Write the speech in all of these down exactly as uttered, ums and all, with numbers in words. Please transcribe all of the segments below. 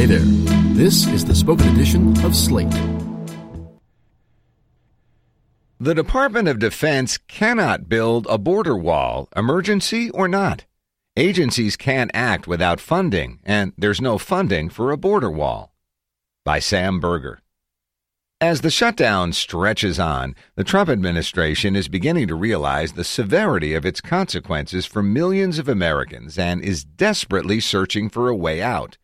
Hey there. This is the spoken edition of Slate. The Department of Defense cannot build a border wall, emergency or not. Agencies can't act without funding, and there's no funding for a border wall. By Sam Berger. As the shutdown stretches on, the Trump administration is beginning to realize the severity of its consequences for millions of Americans and is desperately searching for a way out.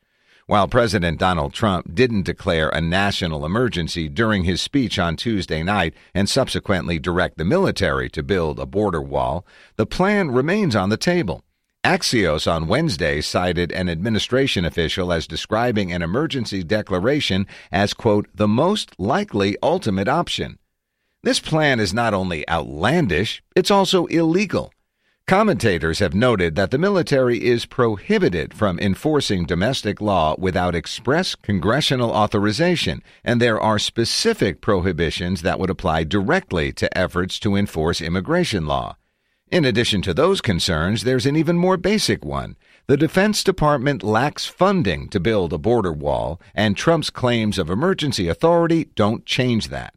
While President Donald Trump didn't declare a national emergency during his speech on Tuesday night and subsequently direct the military to build a border wall, the plan remains on the table. Axios on Wednesday cited an administration official as describing an emergency declaration as, quote, the most likely ultimate option. This plan is not only outlandish, it's also illegal. Commentators have noted that the military is prohibited from enforcing domestic law without express congressional authorization, and there are specific prohibitions that would apply directly to efforts to enforce immigration law. In addition to those concerns, there's an even more basic one. The Defense Department lacks funding to build a border wall, and Trump's claims of emergency authority don't change that.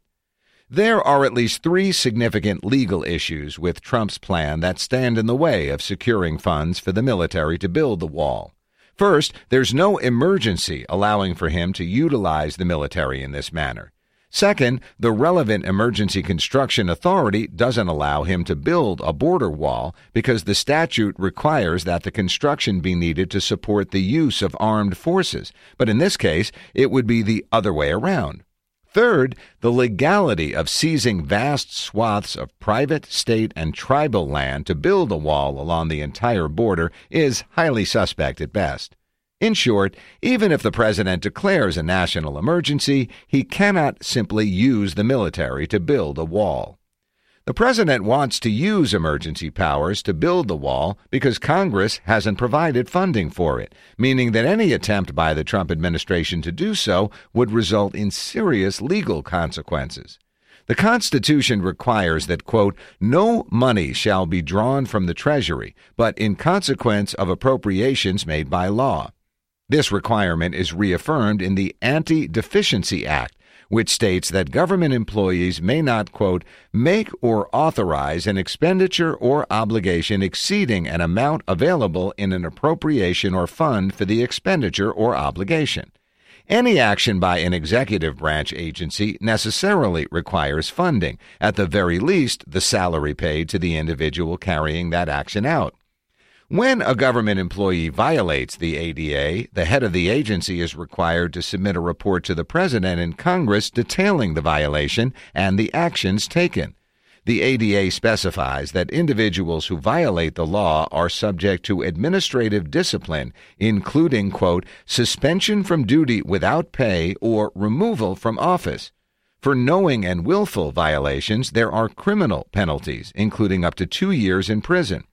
There are at least three significant legal issues with Trump's plan that stand in the way of securing funds for the military to build the wall. First, there's no emergency allowing for him to utilize the military in this manner. Second, the relevant emergency construction authority doesn't allow him to build a border wall because the statute requires that the construction be needed to support the use of armed forces, but in this case, it would be the other way around. Third, the legality of seizing vast swaths of private, state, and tribal land to build a wall along the entire border is highly suspect at best. In short, even if the president declares a national emergency, he cannot simply use the military to build a wall. The president wants to use emergency powers to build the wall because Congress hasn't provided funding for it, meaning that any attempt by the Trump administration to do so would result in serious legal consequences. The Constitution requires that, quote, no money shall be drawn from the Treasury, but in consequence of appropriations made by law. This requirement is reaffirmed in the Anti-Deficiency Act, which states that government employees may not, quote, make or authorize an expenditure or obligation exceeding an amount available in an appropriation or fund for the expenditure or obligation. Any action by an executive branch agency necessarily requires funding, at the very least the salary paid to the individual carrying that action out. When a government employee violates the A D A, the head of the agency is required to submit a report to the president and Congress detailing the violation and the actions taken. The A D A specifies that individuals who violate the law are subject to administrative discipline, including, quote, suspension from duty without pay or removal from office. For knowing and willful violations, there are criminal penalties, including up to two years in prison.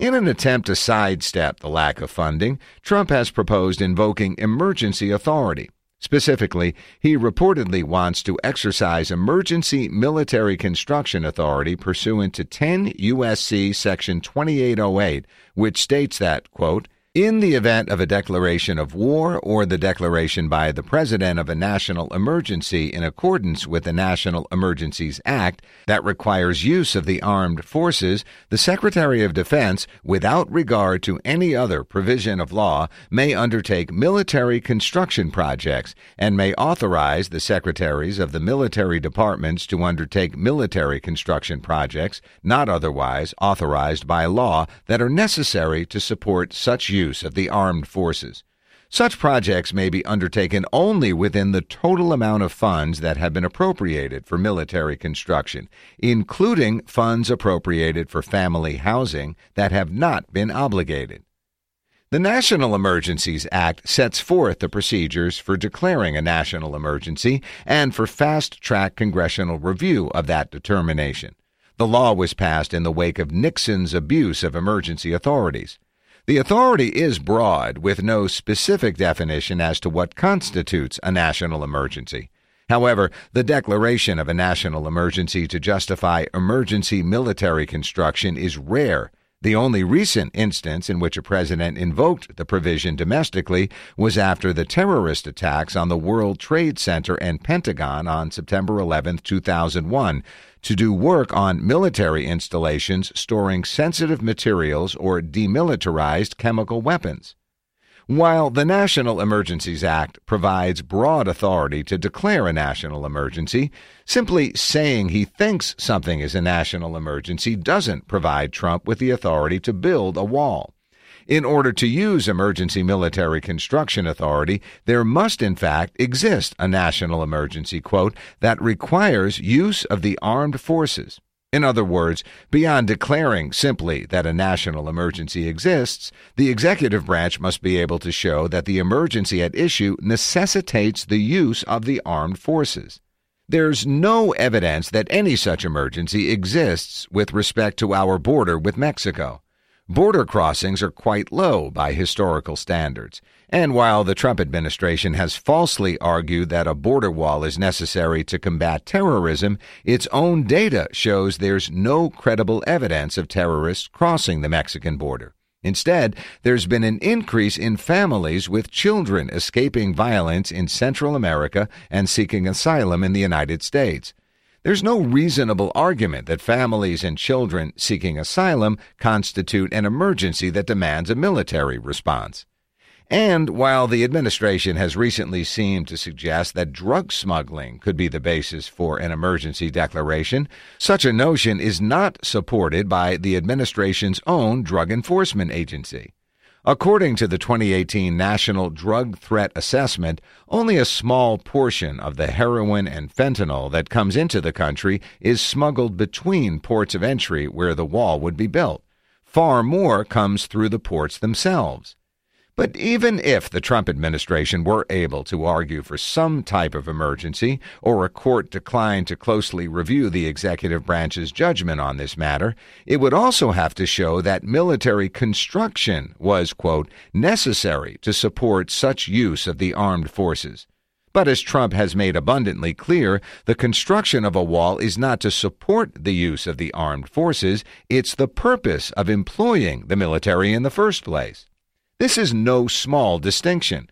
In an attempt to sidestep the lack of funding, Trump has proposed invoking emergency authority. Specifically, he reportedly wants to exercise emergency military construction authority pursuant to ten U S C Section twenty-eight oh eight, which states that, quote, in the event of a declaration of war or the declaration by the president of a national emergency in accordance with the National Emergencies Act that requires use of the armed forces, the Secretary of Defense, without regard to any other provision of law, may undertake military construction projects and may authorize the secretaries of the military departments to undertake military construction projects not otherwise authorized by law that are necessary to support such use of the armed forces. Such projects may be undertaken only within the total amount of funds that have been appropriated for military construction, including funds appropriated for family housing that have not been obligated. The National Emergencies Act sets forth the procedures for declaring a national emergency and for fast-track congressional review of that determination. The law was passed in the wake of Nixon's abuse of emergency authorities. The authority is broad, with no specific definition as to what constitutes a national emergency. However, the declaration of a national emergency to justify emergency military construction is rare. The only recent instance in which a president invoked the provision domestically was after the terrorist attacks on the World Trade Center and Pentagon on September eleventh, two thousand one, to do work on military installations storing sensitive materials or demilitarized chemical weapons. While the National Emergencies Act provides broad authority to declare a national emergency, simply saying he thinks something is a national emergency doesn't provide Trump with the authority to build a wall. In order to use emergency military construction authority, there must in fact exist a national emergency, quote, that requires use of the armed forces. In other words, beyond declaring simply that a national emergency exists, the executive branch must be able to show that the emergency at issue necessitates the use of the armed forces. There's no evidence that any such emergency exists with respect to our border with Mexico. Border crossings are quite low by historical standards, and while the Trump administration has falsely argued that a border wall is necessary to combat terrorism, its own data shows there's no credible evidence of terrorists crossing the Mexican border. Instead, there's been an increase in families with children escaping violence in Central America and seeking asylum in the United States. There's no reasonable argument that families and children seeking asylum constitute an emergency that demands a military response. And while the administration has recently seemed to suggest that drug smuggling could be the basis for an emergency declaration, such a notion is not supported by the administration's own Drug Enforcement Agency. According to the twenty eighteen National Drug Threat Assessment, only a small portion of the heroin and fentanyl that comes into the country is smuggled between ports of entry where the wall would be built. Far more comes through the ports themselves. But even if the Trump administration were able to argue for some type of emergency, or a court declined to closely review the executive branch's judgment on this matter, it would also have to show that military construction was, quote, necessary to support such use of the armed forces. But as Trump has made abundantly clear, the construction of a wall is not to support the use of the armed forces, it's the purpose of employing the military in the first place. This is no small distinction.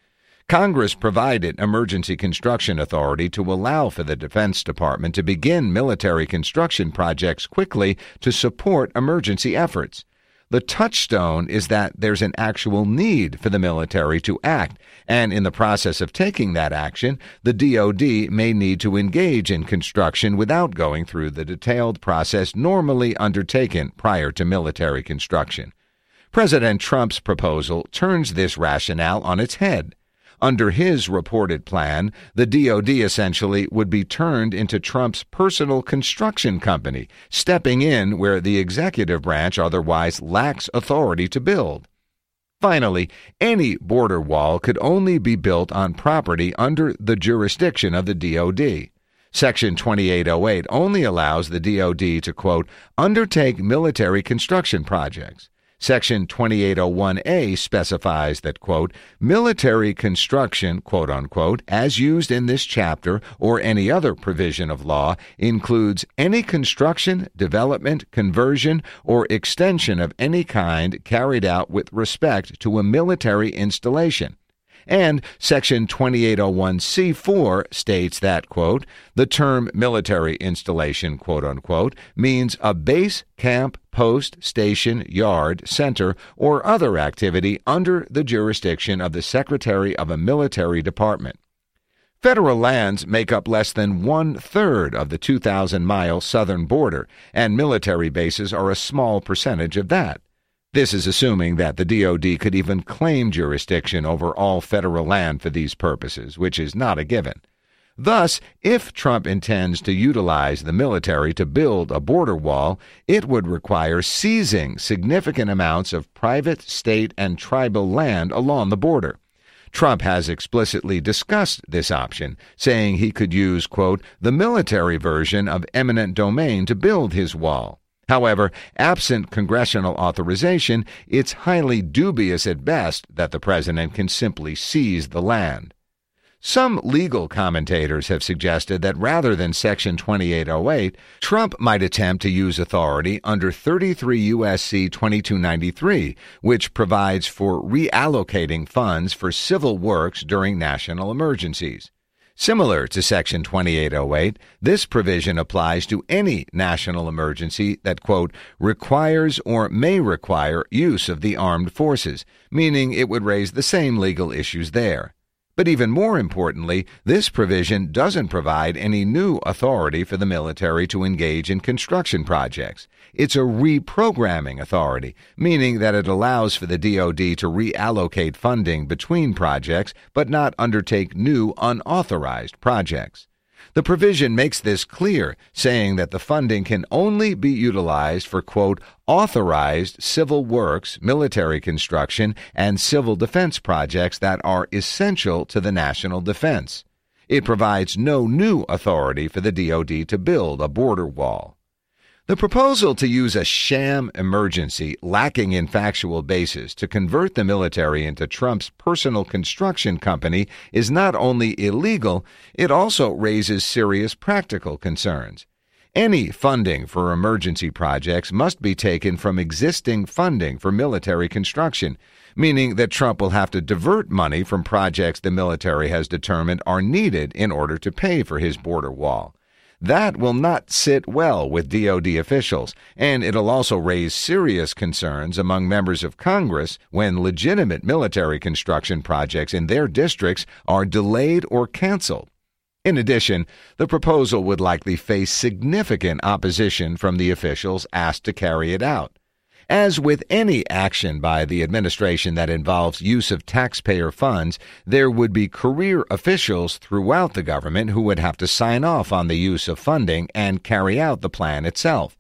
Congress provided emergency construction authority to allow for the Defense Department to begin military construction projects quickly to support emergency efforts. The touchstone is that there's an actual need for the military to act, and in the process of taking that action, the D O D may need to engage in construction without going through the detailed process normally undertaken prior to military construction. President Trump's proposal turns this rationale on its head. Under his reported plan, the D O D essentially would be turned into Trump's personal construction company, stepping in where the executive branch otherwise lacks authority to build. Finally, any border wall could only be built on property under the jurisdiction of the D O D. Section twenty-eight oh eight only allows the D O D to, quote, undertake military construction projects. Section twenty-eight oh one A specifies that, quote, military construction, quote unquote, as used in this chapter or any other provision of law, includes any construction, development, conversion, or extension of any kind carried out with respect to a military installation. And Section twenty-eight oh one C four states that, quote, the term military installation, quote unquote, means a base, camp, post, station, yard, center, or other activity under the jurisdiction of the Secretary of a Military Department. Federal lands make up less than one-third of the two thousand mile southern border, and military bases are a small percentage of that. This is assuming that the D O D could even claim jurisdiction over all federal land for these purposes, which is not a given. Thus, if Trump intends to utilize the military to build a border wall, it would require seizing significant amounts of private, state, and tribal land along the border. Trump has explicitly discussed this option, saying he could use, quote, the military version of eminent domain to build his wall. However, absent congressional authorization, it's highly dubious at best that the president can simply seize the land. Some legal commentators have suggested that rather than Section twenty-eight oh eight, Trump might attempt to use authority under thirty-three U S C twenty-two ninety-three, which provides for reallocating funds for civil works during national emergencies. Similar to Section twenty-eight oh eight, this provision applies to any national emergency that, quote, requires or may require use of the armed forces, meaning it would raise the same legal issues there. But even more importantly, this provision doesn't provide any new authority for the military to engage in construction projects. It's a reprogramming authority, meaning that it allows for the D O D to reallocate funding between projects but not undertake new unauthorized projects. The provision makes this clear, saying that the funding can only be utilized for, quote, authorized civil works, military construction, and civil defense projects that are essential to the national defense. It provides no new authority for the D O D to build a border wall. The proposal to use a sham emergency lacking in factual basis to convert the military into Trump's personal construction company is not only illegal, it also raises serious practical concerns. Any funding for emergency projects must be taken from existing funding for military construction, meaning that Trump will have to divert money from projects the military has determined are needed in order to pay for his border wall. That will not sit well with D O D officials, and it'll also raise serious concerns among members of Congress when legitimate military construction projects in their districts are delayed or canceled. In addition, the proposal would likely face significant opposition from the officials asked to carry it out. As with any action by the administration that involves use of taxpayer funds, there would be career officials throughout the government who would have to sign off on the use of funding and carry out the plan itself.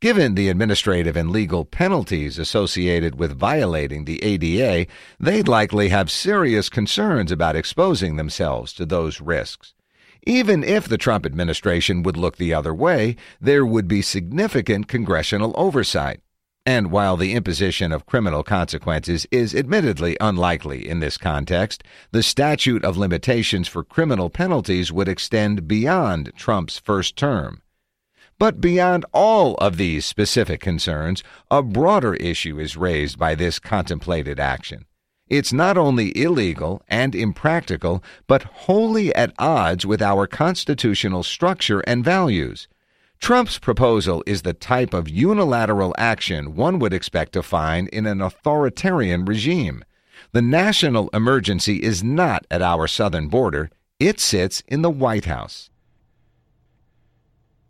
Given the administrative and legal penalties associated with violating the A D A, they'd likely have serious concerns about exposing themselves to those risks. Even if the Trump administration would look the other way, there would be significant congressional oversight. And while the imposition of criminal consequences is admittedly unlikely in this context, the statute of limitations for criminal penalties would extend beyond Trump's first term. But beyond all of these specific concerns, a broader issue is raised by this contemplated action. It's not only illegal and impractical, but wholly at odds with our constitutional structure and values. Trump's proposal is the type of unilateral action one would expect to find in an authoritarian regime. The national emergency is not at our southern border. It sits in the White House.